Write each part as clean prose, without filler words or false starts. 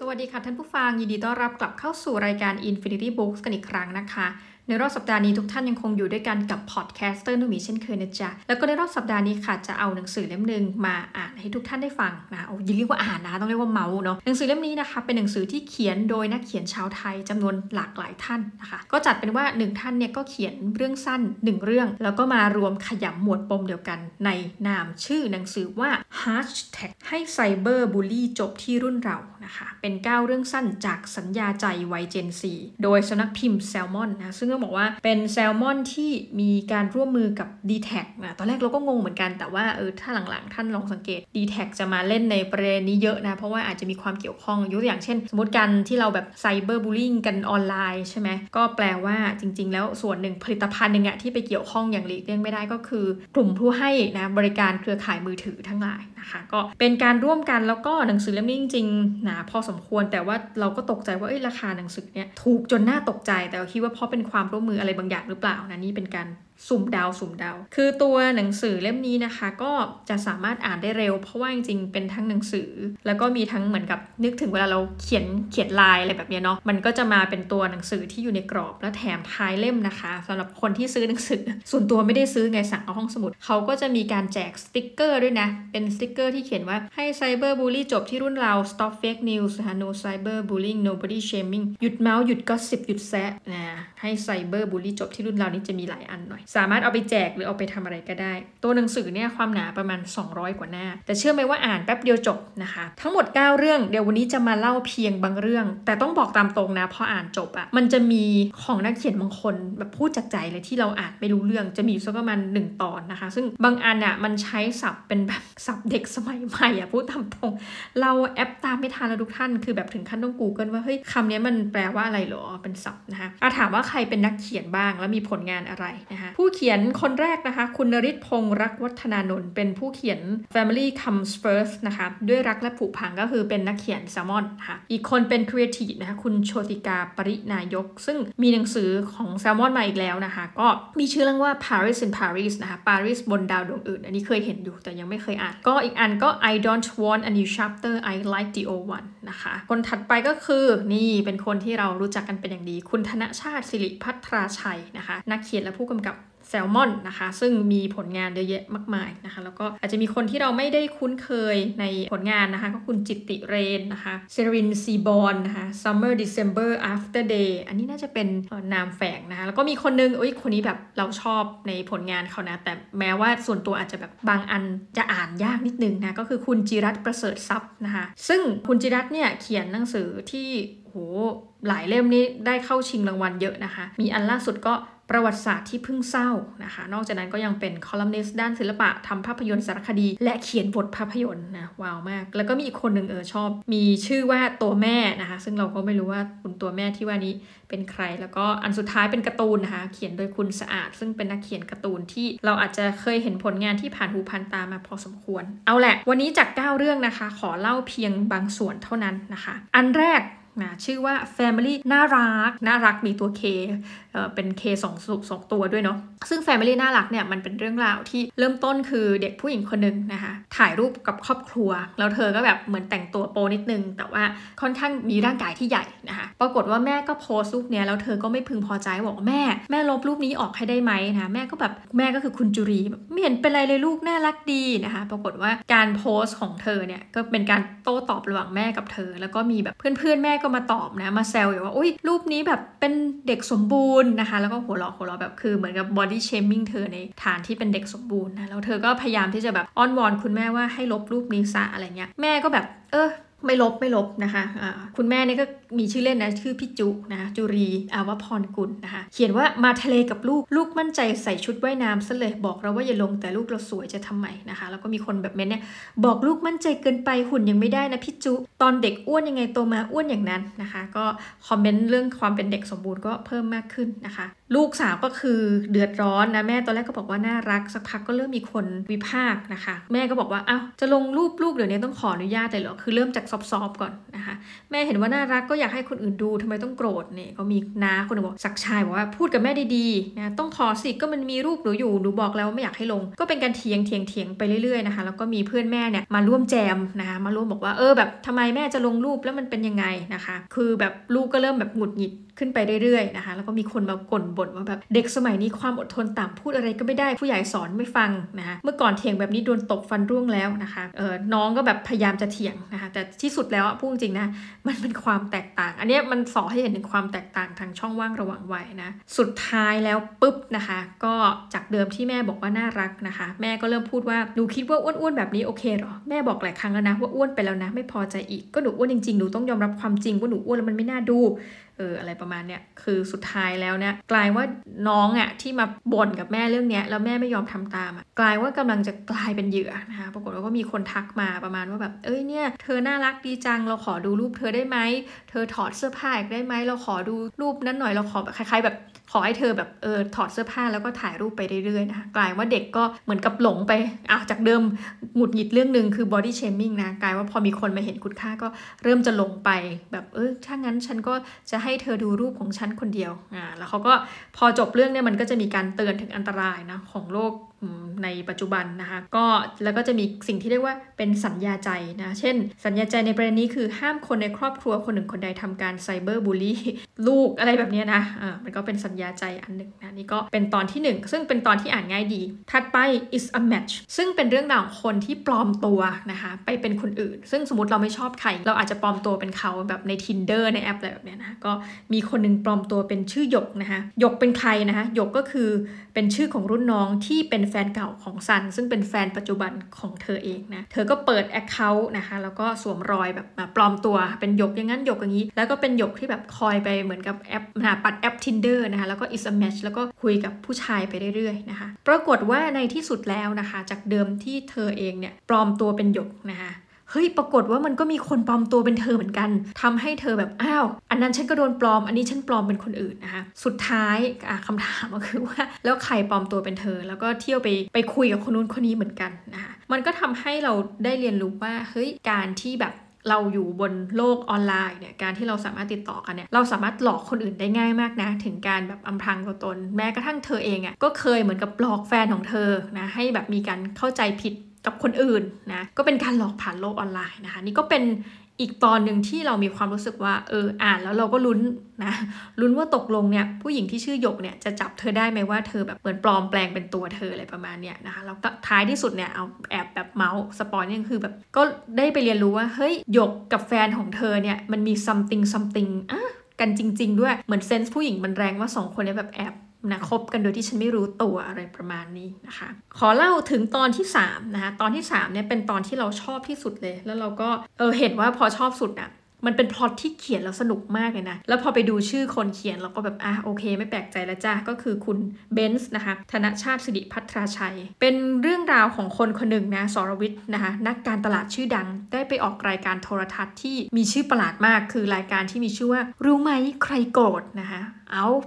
สวัสดีค่ะท่านผู้ฟังยินดีต้อนรับกลับเข้าสู่รายการ Infinity Books กันอีกครั้งนะคะในรอบสัปดาห์นี้ทุกท่านยังคงอยู่ด้วยกันกับพอดแคสเตอร์นุมีเช่นเคยนะจ๊ะแล้วก็ในรอบสัปดาห์นี้ค่ะจะเอาหนังสือเล่มนึงมาอ่านให้ทุกท่านได้ฟังนะโอ้ยเรียกว่าอ่านนะต้องเรียกว่าเมาเนาะหนังสือเล่มนี้นะคะเป็นหนังสือที่เขียนโดยนักเขียนชาวไทยจำนวนหลากหลายท่านนะคะก็จัดเป็นว่า1ท่านเนี่ยก็เขียนเรื่องสั้น1เรื่องแล้วก็มารวมขยำหมวดปมเดียวกันในนามชื่อหนังสือว่า Hashtag ให้ไซเบอร์บูลลี่จบที่รุ่นเรานะคะเป็น9เรื่องสั้นจากสัญญาใจวัย Gen Z โดยสำนักพิมพ์แซลมอนนะซึ่งก็บอกว่าเป็นแซลมอนที่มีการร่วมมือกับ D-Tag นะตอนแรกเราก็งงเหมือนกันแต่ว่าถ้าหลังๆท่านลองสังเกต D-Tag จะมาเล่นในประเด็นนี้เยอะนะเพราะว่าอาจจะมีความเกี่ยวข้องยกตัวอย่างเช่นสมมติกันที่เราแบบไซเบอร์บูลลิ่งกันออนไลน์ใช่ไหมก็แปลว่าจริงๆแล้วส่วนหนึ่งผลิตภัณฑ์นึงอะที่ไปเกี่ยวข้องอย่างหลีกเลี่ยงไม่ได้ก็คือกลุ่มผู้ให้นะบริการเครือข่ายมือถือทั้งหลายนะคะก็เป็นการร่วมกันแล้วก็หนังสือเล่มนี้จริงๆนะพอสมควรแต่ว่าเราก็ตกใจว่าราคาหนังสือเนี่ยถูกจนน่าตกใจแต่คิดว่าเพราะเป็นความร่วมมืออะไรบางอย่างหรือเปล่านะนี่เป็นการสุ่มเดาคือตัวหนังสือเล่มนี้นะคะก็จะสามารถอ่านได้เร็วเพราะว่าจริงๆเป็นทั้งหนังสือแล้วก็มีทั้งเหมือนกับนึกถึงเวลาเราเขียนลายอะไรแบบนี้เนาะมันก็จะมาเป็นตัวหนังสือที่อยู่ในกรอบและแถมท้ายเล่มนะคะสำหรับคนที่ซื้อหนังสือส่วนตัวไม่ได้ซื้อไงสั่งเอาห้องสมุดเขาก็จะมีการแจกสติ๊กเกอร์ด้วยนะเป็นสติ๊กเกอร์ที่เขียนว่าให้ไซเบอร์บูลลี่จบที่รุ่นเรา Stop Fake News No Cyber Bullying Nobody Shaming หยุดเมาส์หยุดก็สิบหยุดแซะนะให้ไซเบอร์บูลลี่จบที่รุ่นเรานี่จะมีหลายอันหน่อยสามารถเอาไปแจกหรือเอาไปทำอะไรก็ได้ตัวหนังสือเนี่ยความหนาประมาณ200กว่าหน้าแต่เชื่อไหมว่าอ่านแป๊บเดียวจบนะคะทั้งหมด9เรื่องเดี๋ยววันนี้จะมาเล่าเพียงบางเรื่องแต่ต้องบอกตามตรงนะพออ่านจบอะมันจะมีของนักเขียนบางคนแบบพูดจากใจเลยที่เราอ่านไม่รู้เรื่องจะมีอยู่สักประมาณ1ตอนนะคะซึ่งบางอันอะมันใช้ศัพท์เป็นแบบศัพท์เด็กสมัยใหม่อะพูดตามตรงเราแอปตามไม่ทันแล้วทุกท่านคือแบบถึงขั้นต้อง Google ว่าเฮ้ยคำนี้มันแปลว่าอะไรหรอเป็นศัพท์นะคะถามว่าใครเป็นนักเขียนบ้างแล้วมีผลงานอะไรนะคะผู้เขียนคนแรกนะคะคุณนฤทธิ์พงษ์รักวัฒนานนท์เป็นผู้เขียน Family Comes First นะคะด้วยรักและผูกพันก็คือเป็นนักเขียนแซลมอนค่ะอีกคนเป็น Creative นะคะคุณโชติกาปรินายกซึ่งมีหนังสือของแซลมอนมาอีกแล้วนะคะก็มีชื่อเรื่องว่า Paris in Paris นะคะ Paris บนดาวดวงอื่นอันนี้เคยเห็นอยู่แต่ยังไม่เคยอ่านก็อีกอันก็ I don't want a new chapter I like the old one นะคะคนถัดไปก็คือนี่เป็นคนที่เรารู้จักกันเป็นอย่างดีคุณธนชาติศิริภัทราชัยนะคะนักเขียนและผู้กำกับแซลมอนนะคะซึ่งมีผลงานเยอะแยะมากมายนะคะแล้วก็อาจจะมีคนที่เราไม่ได้คุ้นเคยในผลงานนะคะก็คุณจิตติเรนนะคะเซรินซีบอนนะคะ Summer December After Day อันนี้น่าจะเป็นนามแฝงนะคะแล้วก็มีคนนึงโอ๊ยคนนี้แบบเราชอบในผลงานเขานะแต่แม้ว่าส่วนตัวอาจจะแบบบางอันจะอ่านยากนิดนึงนะก็คือคุณจิรัตน์ประเสริฐทรัพย์นะคะซึ่งคุณจิรัตน์เนี่ยเขียนหนังสือที่โหหลายเล่มนี้ได้เข้าชิงรางวัลเยอะนะคะมีอันล่าสุดก็ประวัติศาสตร์ที่เพิ่งเศร้านะคะนอกจากนั้นก็ยังเป็นคอลัมนิสต์ด้านศิลปะทำภาพยนตร์สารคดีและเขียนบทภาพยนตร์นะว้าวมากแล้วก็มีอีกคนหนึ่งชอบมีชื่อว่าตัวแม่นะคะซึ่งเราก็ไม่รู้ว่าคุณตัวแม่ที่ว่านี้เป็นใครแล้วก็อันสุดท้ายเป็นการ์ตูนนะคะเขียนโดยคุณสะอาดซึ่งเป็นนักเขียนการ์ตูนที่เราอาจจะเคยเห็นผลงานที่ผ่านหูผ่านตามาพอสมควรเอาแหละวันนี้จาก9เรื่องนะคะขอเล่าเพียงบางส่วนเท่านั้นนะคะอันแรกนะชื่อว่า Family น่ารักมีตัว K เป็น K 2ตัวด้วยเนาะซึ่ง Family น่ารักเนี่ยมันเป็นเรื่องราวที่เริ่มต้นคือเด็กผู้หญิงคนนึงนะคะถ่ายรูปกับครอบครัวแล้วเธอก็แบบเหมือนแต่งตัวโปนิดนึงแต่ว่าค่อนข้างมีร่างกายที่ใหญ่นะคะปรากฏว่าแม่ก็โพสต์รูปเนี้ยแล้วเธอก็ไม่พึงพอใจบอกว่าแม่ลบรูปนี้ออกให้ได้ไหมนะแม่ก็แบบแม่ก็คือคุณจุรีไม่เห็นเป็นไรเลยลูกน่ารักดีนะคะปรากฏว่าการโพสต์ของเธอเนี่ยก็เป็นการโต้ตอบระหว่างแม่กับเธอแล้วก็มีแบบเพื่อนแม่ก็มาตอบนะมาแซวอยู่ว่าอุ้ยรูปนี้แบบเป็นเด็กสมบูรณ์นะคะแล้วก็หัวเราะแบบคือเหมือนกับบอดี้เชมมิ่งเธอในฐานที่เป็นเด็กสมบูรณ์นะแล้วเธอก็พยายามที่จะแบบอ้อนวอนคุณแม่ว่าให้ลบรูปนี้ซะอะไรเงี้ยแม่ก็แบบไม่ลบนะคะคุณแม่นี่ก็มีชื่อเล่นนะชื่อพี่จุนะจุรีอาวพรกุลนะคะเขียนว่ามาทะเลกับลูกมั่นใจใส่ชุดว่ายน้ำซะเลยบอกเราว่าอย่าลงแต่ลูกเราสวยจะทำไมนะคะแล้วก็มีคนแบบเม้นเนี่ยบอกลูกมั่นใจเกินไปหุ่นยังไม่ได้นะพี่จุตอนเด็กอ้วนยังไงโตมาอ้วนอย่างนั้นนะคะก็คอมเมนต์เรื่องความเป็นเด็กสมบูรณ์ก็เพิ่มมากขึ้นนะคะลูกสาวก็คือเดือดร้อนนะแม่ตอนแรกก็บอกว่าน่ารักสักพักก็เริ่มมีคนวิพากษ์นะคะแม่ก็บอกว่าอ้าวจะลงรูปลูกเดี๋ยวนี้ต้องขออนุญาตเลยเหรอคือเริ่มจาก ซอฟก่อนนะคะแม่เห็นว่าน่ารักก็อยากให้คนอื่นดูทำไมต้องโกรธเนี่ยก็มีน้าคนนึงบอกศักดิ์ชัยบอกว่าพูดกับแม่ดีๆนะต้องขอสิก็มันมีรูปหนูอยู่หนูบอกแล้วไม่อยากให้ลงก็เป็นการเถียงไปเรื่อยๆนะคะแล้วก็มีเพื่อนแม่เนี่ยมาร่วมแจมนะคะมาร่วมบอกว่าแบบทำไมแม่จะลงรูปแล้วมันเป็นยังไงนะคะคือแบบลูกก็เริ่มแบบหงุดหงิดขึ้นไปเรื่อยๆนะคะแล้วก็มีคนมาก่นบ่นว่าแบบเด็กสมัยนี้ความอดทนต่ำพูดอะไรก็ไม่ได้ผู้ใหญ่สอนไม่ฟังนะคะเมื่อก่อนเถียงแบบนี้โดนตบฟันร่วงแล้วนะคะน้องก็แบบพยายามจะเถียงนะคะแต่ที่สุดแล้วพูดจริงนะมันเป็นความแตกต่างอันนี้มันสอนให้เห็นถึงความแตกต่างทางช่องว่างระหว่างวัยนะสุดท้ายแล้วปุ๊บนะคะก็จากเดิมที่แม่บอกว่าน่ารักนะคะแม่ก็เริ่มพูดว่าหนูคิดว่าอ้วนๆแบบนี้โอเคหรอแม่บอกหลายครั้งแล้วนะว่าอ้วนไปแล้วนะไม่พอใจอีกก็หนูอ้วนจริงๆหนูต้องยอมรับความจริงว่าหนูอ้วนแล้วมันไม่น่าดูอะไรประมาณเนี้ยคือสุดท้ายแล้วเนี่ยกลายว่าน้องอ่ะที่มาบ่นกับแม่เรื่องเนี้ยแล้วแม่ไม่ยอมทำตามอ่ะกลายว่ากำลังจะกลายเป็นเหยื่อนะคะปรากฏว่าก็มีคนทักมาประมาณว่าแบบเนี่ยเธอน่ารักดีจังเราขอดูรูปเธอได้ไหมเธอถอดเสื้อผ้าได้ไหมเราขอดูรูปนั้นหน่อยเราขอแบบคล้ายๆแบบขอให้เธอแบบถอดเสื้อผ้าแล้วก็ถ่ายรูปไปเรื่อยๆนะคะกลายว่าเด็กก็เหมือนกับหลงไปจากเดิมหงุดหงิดเรื่องนึงคือบอดี้เชมมิ่งนะกลายว่าพอมีคนมาเห็นคุณค่าก็เริ่มจะหลงไปแบบถ้างั้นฉันก็จะให้เธอดูรูปของฉันคนเดียวแล้วเขาก็พอจบเรื่องเนี่ยมันก็จะมีการเตือนถึงอันตรายนะของโลกในปัจจุบันนะคะก็แล้วก็จะมีสิ่งที่เรียกว่าเป็นสัญญาใจนะเช่นสัญญาใจในประเด็นนี้คือห้ามคนในครอบครัวคนหนึ่งคนใดทำการไซเบอร์บูลลี่ลูกอะไรแบบนี้นะมันก็เป็นสัญญาใจอันหนึ่งนะนี่ก็เป็นตอนที่1ซึ่งเป็นตอนที่อ่านง่ายดีถัดไป is a match ซึ่งเป็นเรื่องราวของคนที่ปลอมตัวนะคะไปเป็นคนอื่นซึ่งสมมติเราไม่ชอบใครเราอาจจะปลอมตัวเป็นเขาแบบใน Tinder ในแอปอะไรแบบนี้นะก็มีคนนึงปลอมตัวเป็นชื่อหยกนะคะหยกเป็นใครนะคะหยกก็คือเป็นชื่อของรุ่นน้องที่เป็นแฟนเก่าของซันซึ่งเป็นแฟนปัจจุบันของเธอเองนะเธอก็เปิด account นะคะแล้วก็สวมรอยแบบปลอมตัวเป็นหยกอย่างนั้นหยกอย่างนี้แล้วก็เป็นหยกที่แบบคอยไปเหมือนกับแอปปัดแอป Tinder นะคะแล้วก็ is a match แล้วก็คุยกับผู้ชายไปเรื่อยๆนะคะปรากฏว่าในที่สุดแล้วนะคะจากเดิมที่เธอเองเนี่ยปลอมตัวเป็นหยกนะคะเฮ้ยปรากฏว่ามันก็มีคนปลอมตัวเป็นเธอเหมือนกันทำให้เธอแบบอันนั้นฉันก็โดนปลอมอันนี้ฉันปลอมเป็นคนอื่นนะคะสุดท้ายคำถามก็คือว่าแล้วใครปลอมตัวเป็นเธอแล้วก็เที่ยวไปคุยกับคนนู้นคนนี้เหมือนกันนะคะมันก็ทำให้เราได้เรียนรู้ว่าเฮ้ยการที่แบบเราอยู่บนโลกออนไลน์เนี่ยการที่เราสามารถติดต่อกันเนี่ยเราสามารถหลอกคนอื่นได้ง่ายมากนะถึงการแบบอำพรางตัวตนแม้กระทั่งเธอเองอ่ะก็เคยเหมือนกับหลอกแฟนของเธอนะให้แบบมีการเข้าใจผิดกับคนอื่นนะก็เป็นการหลอกผ่านโลกออนไลน์นะคะนี่ก็เป็นอีกตอนหนึ่งที่เรามีความรู้สึกว่าอ่านแล้วเราก็ลุ้นนะลุ้นว่าตกลงเนี่ยผู้หญิงที่ชื่อหยกเนี่ยจะจับเธอได้ไหมว่าเธอแบบเหมือนปลอมแปลงเป็นตัวเธออะไรประมาณเนี้ยนะคะแล้วท้ายที่สุดเนี่ยเอาแอบแบบเมาส์สปอยนี่คือแบบก็ได้ไปเรียนรู้ว่าเฮ้ยหยกกับแฟนของเธอเนี่ยมันมี something กันจริงๆด้วยเหมือนเซนส์ผู้หญิงมันแรงว่า2คนเนี่ยแบบแอบนะคบกันโดยที่ฉันไม่รู้ตัวอะไรประมาณนี้นะคะขอเล่าถึงตอนที่3นะคะตอนที่3เนี่ยเป็นตอนที่เราชอบที่สุดเลยแล้วเราก็เห็นว่าพอชอบสุดอ่ะมันเป็นพล็อตที่เขียนแล้วสนุกมากเลยนะแล้วพอไปดูชื่อคนเขียนเราก็แบบโอเคไม่แปลกใจแล้วจ้าก็คือคุณเบนซ์นะคะธนชาติสิริภัทราชัยเป็นเรื่องราวของคนคนหนึ่งนะสรวิทย์นะคะนักการตลาดชื่อดังได้ไปออกรายการโทรทัศน์ที่มีชื่อประหลาดมากคือรายการที่มีชื่อว่ารู้ไหมใครโกรธนะคะ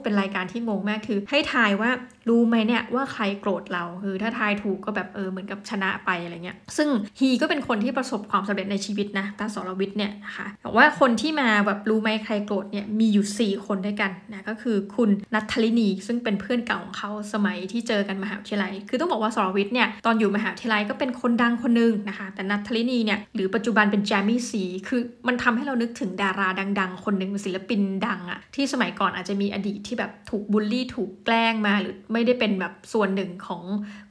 เป็นรายการที่งงมากคือให้ทายว่ารู้ไหมเนี่ยว่าใครโกรธเราคือถ้าทายถูกก็แบบเหมือนกับชนะไปอะไรเงี้ยซึ่งฮีก็เป็นคนที่ประสบความสำเร็จในชีวิตนะตาสรวิทย์เนี่ยนะคะแต่ว่าคนที่มาแบบรู้ไหมใครโกรธเนี่ยมีอยู่4คนด้วยกันนะก็คือคุณณัฐลินีซึ่งเป็นเพื่อนเก่าของเขาสมัยที่เจอกันมหาวิทยาลัยคือต้องบอกว่าสรวิทย์เนี่ยตอนอยู่มหาวิทยาลัยก็เป็นคนดังคนนึงนะคะแต่ณัฐลินีเนี่ยหรือปัจจุบันเป็นแจมมี่สีคือมันทำให้เรานึกถึงดาราดังๆคนนึงศิลปินดังอะที่สมัยก่อนอาจจะมีอดีตที่แบบถูกบูลลี่ถูกแกล้งมาหรือไม่ได้เป็นแบบส่วนหนึ่งของ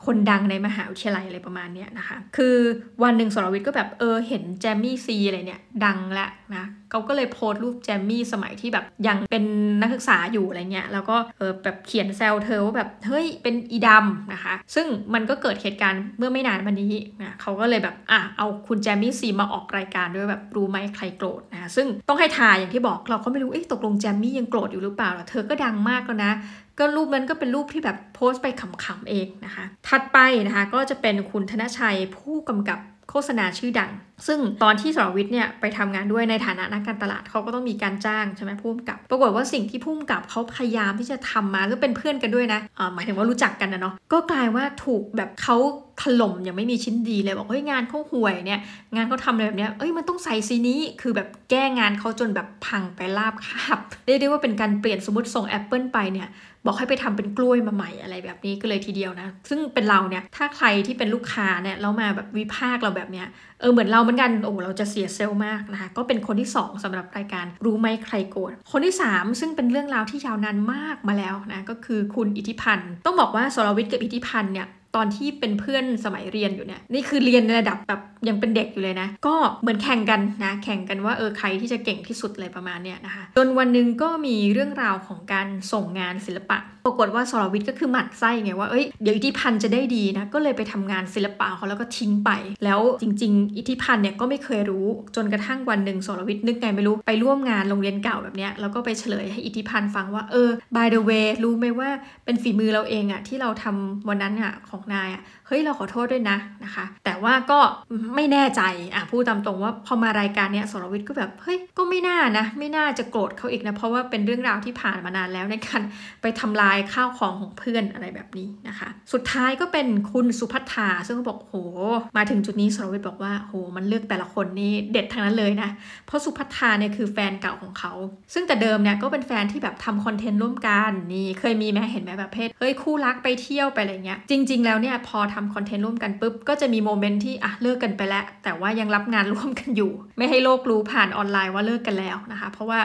คนดังในมหาวิทยาลัยอะไรประมาณเนี้ยนะคะคือวันหนึ่งสรวิทย์ก็แบบเห็นแจมมี่ซีอะไรเนี่ยดังละนะเขาก็เลยโพสต์รูปแจมมี่สมัยที่แบบยังเป็นนักศึกษาอยู่อะไรเงี้ยแล้วก็แบบเขียนแซวเธอว่าแบบเฮ้ยเป็นอีดำนะคะซึ่งมันก็เกิดเหตุการณ์เมื่อไม่นานมานี้นะเขาก็เลยแบบเอาคุณแจมมี่ซีมาออกรายการด้วยแบบรู้ไหมใครโกรธนะซึ่งต้องให้ทายอย่างที่บอกเราก็ไม่รู้ตกลงแจมมี่ยังโกรธอยู่หรือเปล่าเธอก็ดังมากแล้วนะก็รูปนั้นก็เป็นรูปที่แบบโพสต์ไปขำๆเองนะคะถัดไปนะคะก็จะเป็นคุณธนชัยผู้กำกับโฆษณาชื่อดัง ซึ่งตอนที่สรวิทย์เนี่ยไปทำงานด้วยในฐานะนักการตลาดเขาก็ต้องมีการจ้างใช่ไหมผู้กำกับปรากฏว่าสิ่งที่ผู้กำกับเขาพยายามที่จะทำมาก็เป็นเพื่อนกันด้วยนะหมายถึงว่ารู้จักกันนะเนาะก็กลายว่าถูกแบบเขาถล่มยังไม่มีชิ้นดีเลยบอกเฮ้ยงานเขาห่วยเนี่ยงานเขาทำอะไรแบบเนี้ยเอ้ยมันต้องใส่ซีนี้คือแบบแก้งานเขาจนแบบพังไปราบคาบเรียกได้ว่าเป็นการเปลี่ยนสมมติส่งแอปเปิลไปเนี่ยบอกให้ไปทำเป็นกล้วยมาใหม่อะไรแบบนี้ก็เลยทีเดียวนะซึ่งเป็นเราเนี่ยถ้าใครที่เป็นลูกค้าเนี่ยแล้วมาแบบวิพากษ์เราแบบเนี้ยเหมือนเราเหมือนกันโอ้เราจะเสียเซลล์มากนะคะก็เป็นคนที่2 สำหรับรายการรู้ไหมใครโกรธคนที่3ซึ่งเป็นเรื่องราวที่ยาวนานมากมาแล้วนะก็คือคุณอิทธิพันธ์ต้องบอกว่าสรวิทย์กับอิทธิพันธ์เนี่ยตอนที่เป็นเพื่อนสมัยเรียนอยู่เนี่ยนี่คือเรียนในระดับแบบยังเป็นเด็กอยู่เลยนะก็เหมือนแข่งกันนะแข่งกันว่าใครที่จะเก่งที่สุดอะไรประมาณเนี้ยนะคะจนวันนึงก็มีเรื่องราวของการส่งงานศิลปะปรากฏว่าสรวิทย์ก็คือหมั่นไส้ไงว่าเดี๋ยวอิทธิพันธ์จะได้ดีนะก็เลยไปทำงานศิลปะเขาแล้วก็ทิ้งไปแล้วจริงๆอิทธิพันธ์เนี่ยก็ไม่เคยรู้จนกระทั่งวันนึงสรวิทย์นึกไงไม่รู้ไปร่วมงานโรงเรียนเก่าแบบเนี้ยแล้วก็ไปเฉลยให้อิทธิพันธ์ฟังว่าby the way รู้ไหมว่าเป็นฝีมือเราเองอะที่เราทำวันนั้นอะของนายอะเฮ้ยเราขอโทษด้วยนะคะแต่ว่าก็ไม่แน่ใจพูดตามตรงว่าพอมารายการเนี้ยสรวิทย์ก็แบบเฮ้ยก็ไม่น่านะไม่น่าจะโกรธเขาอีกนะเพราะว่าเป็นเรื่องราวที่ผ่านมานานแล้วในการไปทำลายข้าวของของเพื่อนอะไรแบบนี้นะคะสุดท้ายก็เป็นคุณสุภัทราซึ่งเขาบอกโหมาถึงจุดนี้สรวิทย์บอกว่าโหมันเลือกแต่ละคนนี่เด็ดทั้งนั้นเลยนะเพราะสุภัทราเนี่ยคือแฟนเก่าของเขาซึ่งแต่เดิมเนี่ยก็เป็นแฟนที่แบบทำคอนเทนต์ร่วมกันนี่เคยมีไหมเห็นไหมแบบเพศเฮ้ยคู่รักไปเที่ยวไปอะไรเงี้ยจริงๆแล้วเนี่ยพอทำคอนเทนต์ร่วมกันปุ๊บก็จะมีโมเมนต์ที่เลิกกันไปแล้วแต่ว่ายังรับงานร่วมกันอยู่ไม่ให้โลกรู้ผ่านออนไลน์ว่าเลิกกันแล้วนะคะเพราะว่า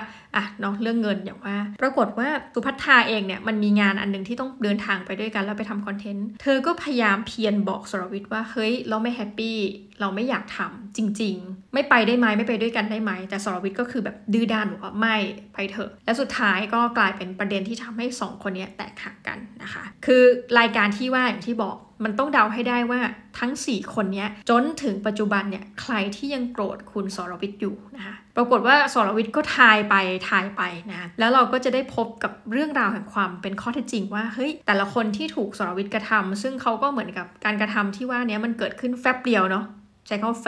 เนาะเรื่องเงินอย่างว่าปรากฏว่าสุภัทราเองเนี่ยมันมีงานอันนึงที่ต้องเดินทางไปด้วยกันแล้วไปทำคอนเทนต์เธอก็พยายามเพียรบอกสรวิทย์ว่าเฮ้ยเราไม่แฮปปี้เราไม่อยากทำจริงๆไม่ไปได้ไหมไม่ไปด้วยกันได้ไหมแต่สรวิทย์ก็คือแบบดื้อด้านบอกว่าไม่ไปเถอะและสุดท้ายก็กลายเป็นประเด็นที่ทำให้2คนนี้แตกหักกันนะคะคือรายการที่ว่าอย่างที่บอกมันต้องเดาให้ได้ว่าทั้ง4คนนี้จนถึงปัจจุบันเนี่ยใครที่ยังโกรธคุณสรวิทย์อยู่นะคะปรากฏว่าสรวิทย์ก็ทายไปนะแล้วเราก็จะได้พบกับเรื่องราวแห่งความเป็นข้อเท็จจริงว่าเฮ้ยแต่ละคนที่ถูกสรวิทย์กระทำซึ่งเขาก็เหมือนกับการกระทำที่ว่านี้มันเกิดขึ้นแฟบเดียวเนาะใช้คำว่าแ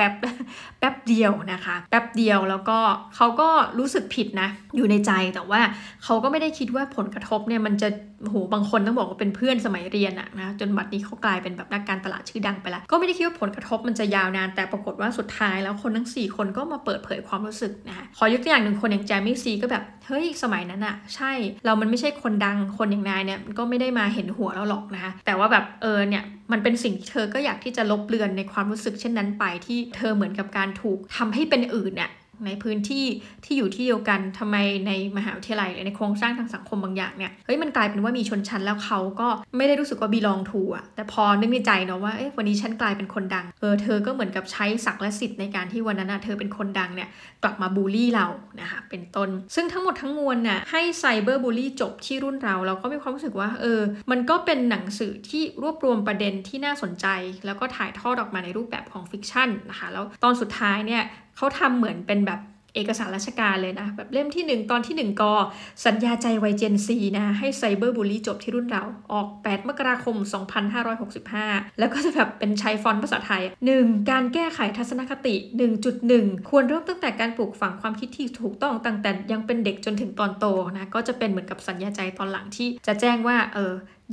ป๊บเดียวนะคะแป๊บเดียวแล้วก็เขาก็รู้สึกผิดนะอยู่ในใจแต่ว่าเขาก็ไม่ได้คิดว่าผลกระทบเนี่ยมันจะโหบางคนต้องบอกว่าเป็นเพื่อนสมัยเรียนอะนะจนบัดนี้เขากลายเป็นแบบนักการตลาดชื่อดังไปแล้วก็ไม่ได้คิดว่าผลกระทบมันจะยาวนานแต่ปรากฏว่าสุดท้ายแล้วคนทั้ง4คนก็มาเปิดเผยความรู้สึกนะคะขอยกตัวอย่างหนึ่งคนอย่างแจมี่ซีก็แบบเฮ้ยสมัยนั้นอะใช่เรามันไม่ใช่คนดังคนอย่างนายเนี่ยก็ไม่ได้มาเห็นหัวเราหรอกนะคะแต่ว่าแบบเนี่ยมันเป็นสิ่งที่เธอก็อยากที่จะลบเลือนในความรู้สึกเช่นนั้นไปที่เธอเหมือนกับการถูกทำให้เป็นอื่นอะในพื้นที่ที่อยู่ที่เดียวกันทำไมในมหาวิทยาลัยหรือในโครงสร้างทางสังคมบางอย่างเนี่ยเฮ้ยมันกลายเป็นว่ามีชนชั้นแล้วเขาก็ไม่ได้รู้สึกว่า belong to อะแต่พอนึกในใจเนาะว่าวันนี้ฉันกลายเป็นคนดังเธอก็เหมือนกับใช้ศักดิ์และสิทธิ์ในการที่วันนั้นเธอเป็นคนดังเนี่ยกลับมาบูลลี่เรานะคะเป็นต้นซึ่งทั้งหมดทั้งมวลน่ะให้ไซเบอร์บูลลี่จบที่รุ่นเราก็มีความรู้สึกว่ามันก็เป็นหนังสือที่รวบรวมประเด็นที่น่าสนใจแล้วก็ถ่ายทอดออกมาในรูปแบบของฟิกชันนะคะแล้วตอนสุดท้ายเนี่ยเขาทำเหมือนเป็นแบบเอกสารราชการเลยนะแบบเล่มที่1ตอนที่1กสัญญาใจไวเจนซีนะให้ไซเบอร์บูลลี่จบที่รุ่นเราออก8มกราคม2565แล้วก็จะแบบเป็นใช้ฟอนต์ภาษาไทย1การแก้ไขทัศนคติ 1.1 ควรเริ่มตั้งแต่การปลูกฝังความคิดที่ถูกต้องตั้งแต่ยังเป็นเด็กจนถึงตอนโตนะก็จะเป็นเหมือนกับสัญญาใจตอนหลังที่จะแจ้งว่า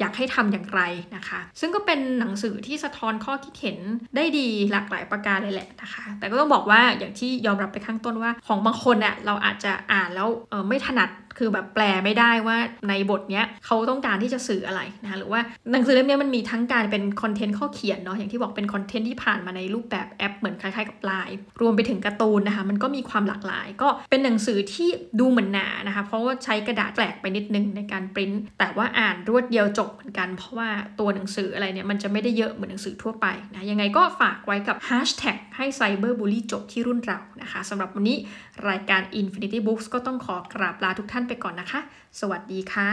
อยากให้ทำอย่างไรนะคะซึ่งก็เป็นหนังสือที่สะท้อนข้อคิดเห็นได้ดีหลากหลายประการเลยแหละนะคะแต่ก็ต้องบอกว่าอย่างที่ยอมรับไปข้างต้นว่าของบางคนเนี่ยเราอาจจะอ่านแล้วไม่ถนัดคือแบบแปลไม่ได้ว่าในบทเนี้ยเขาต้องการที่จะสื่ออะไรนะคะหรือว่าหนังสือเล่มนี้มันมีทั้งการเป็นคอนเทนต์ข้อเขียนเนาะอย่างที่บอกเป็นคอนเทนต์ที่ผ่านมาในรูปแบบแอปเหมือนคล้ายๆกับไลน์รวมไปถึงการ์ตูนนะคะมันก็มีความหลากหลายก็เป็นหนังสือที่ดูเหมือนหนานะคะเพราะว่าใช้กระดาษแปลกไปนิดนึงในการปริ้นแต่ว่าอ่านรวดเดียวจบเหมือนกันเพราะว่าตัวหนังสืออะไรเนี่ยมันจะไม่ได้เยอะเหมือนหนังสือทั่วไปนะยังไงก็ฝากไว้กับแฮชแท็กให้ไซเบอร์บูลลี่จบที่รุ่นเรานะคะสำหรับวันนี้รายการ Infinity Books ก็ต้องขอกราบลาทุกท่านไปก่อนนะคะสวัสดีค่ะ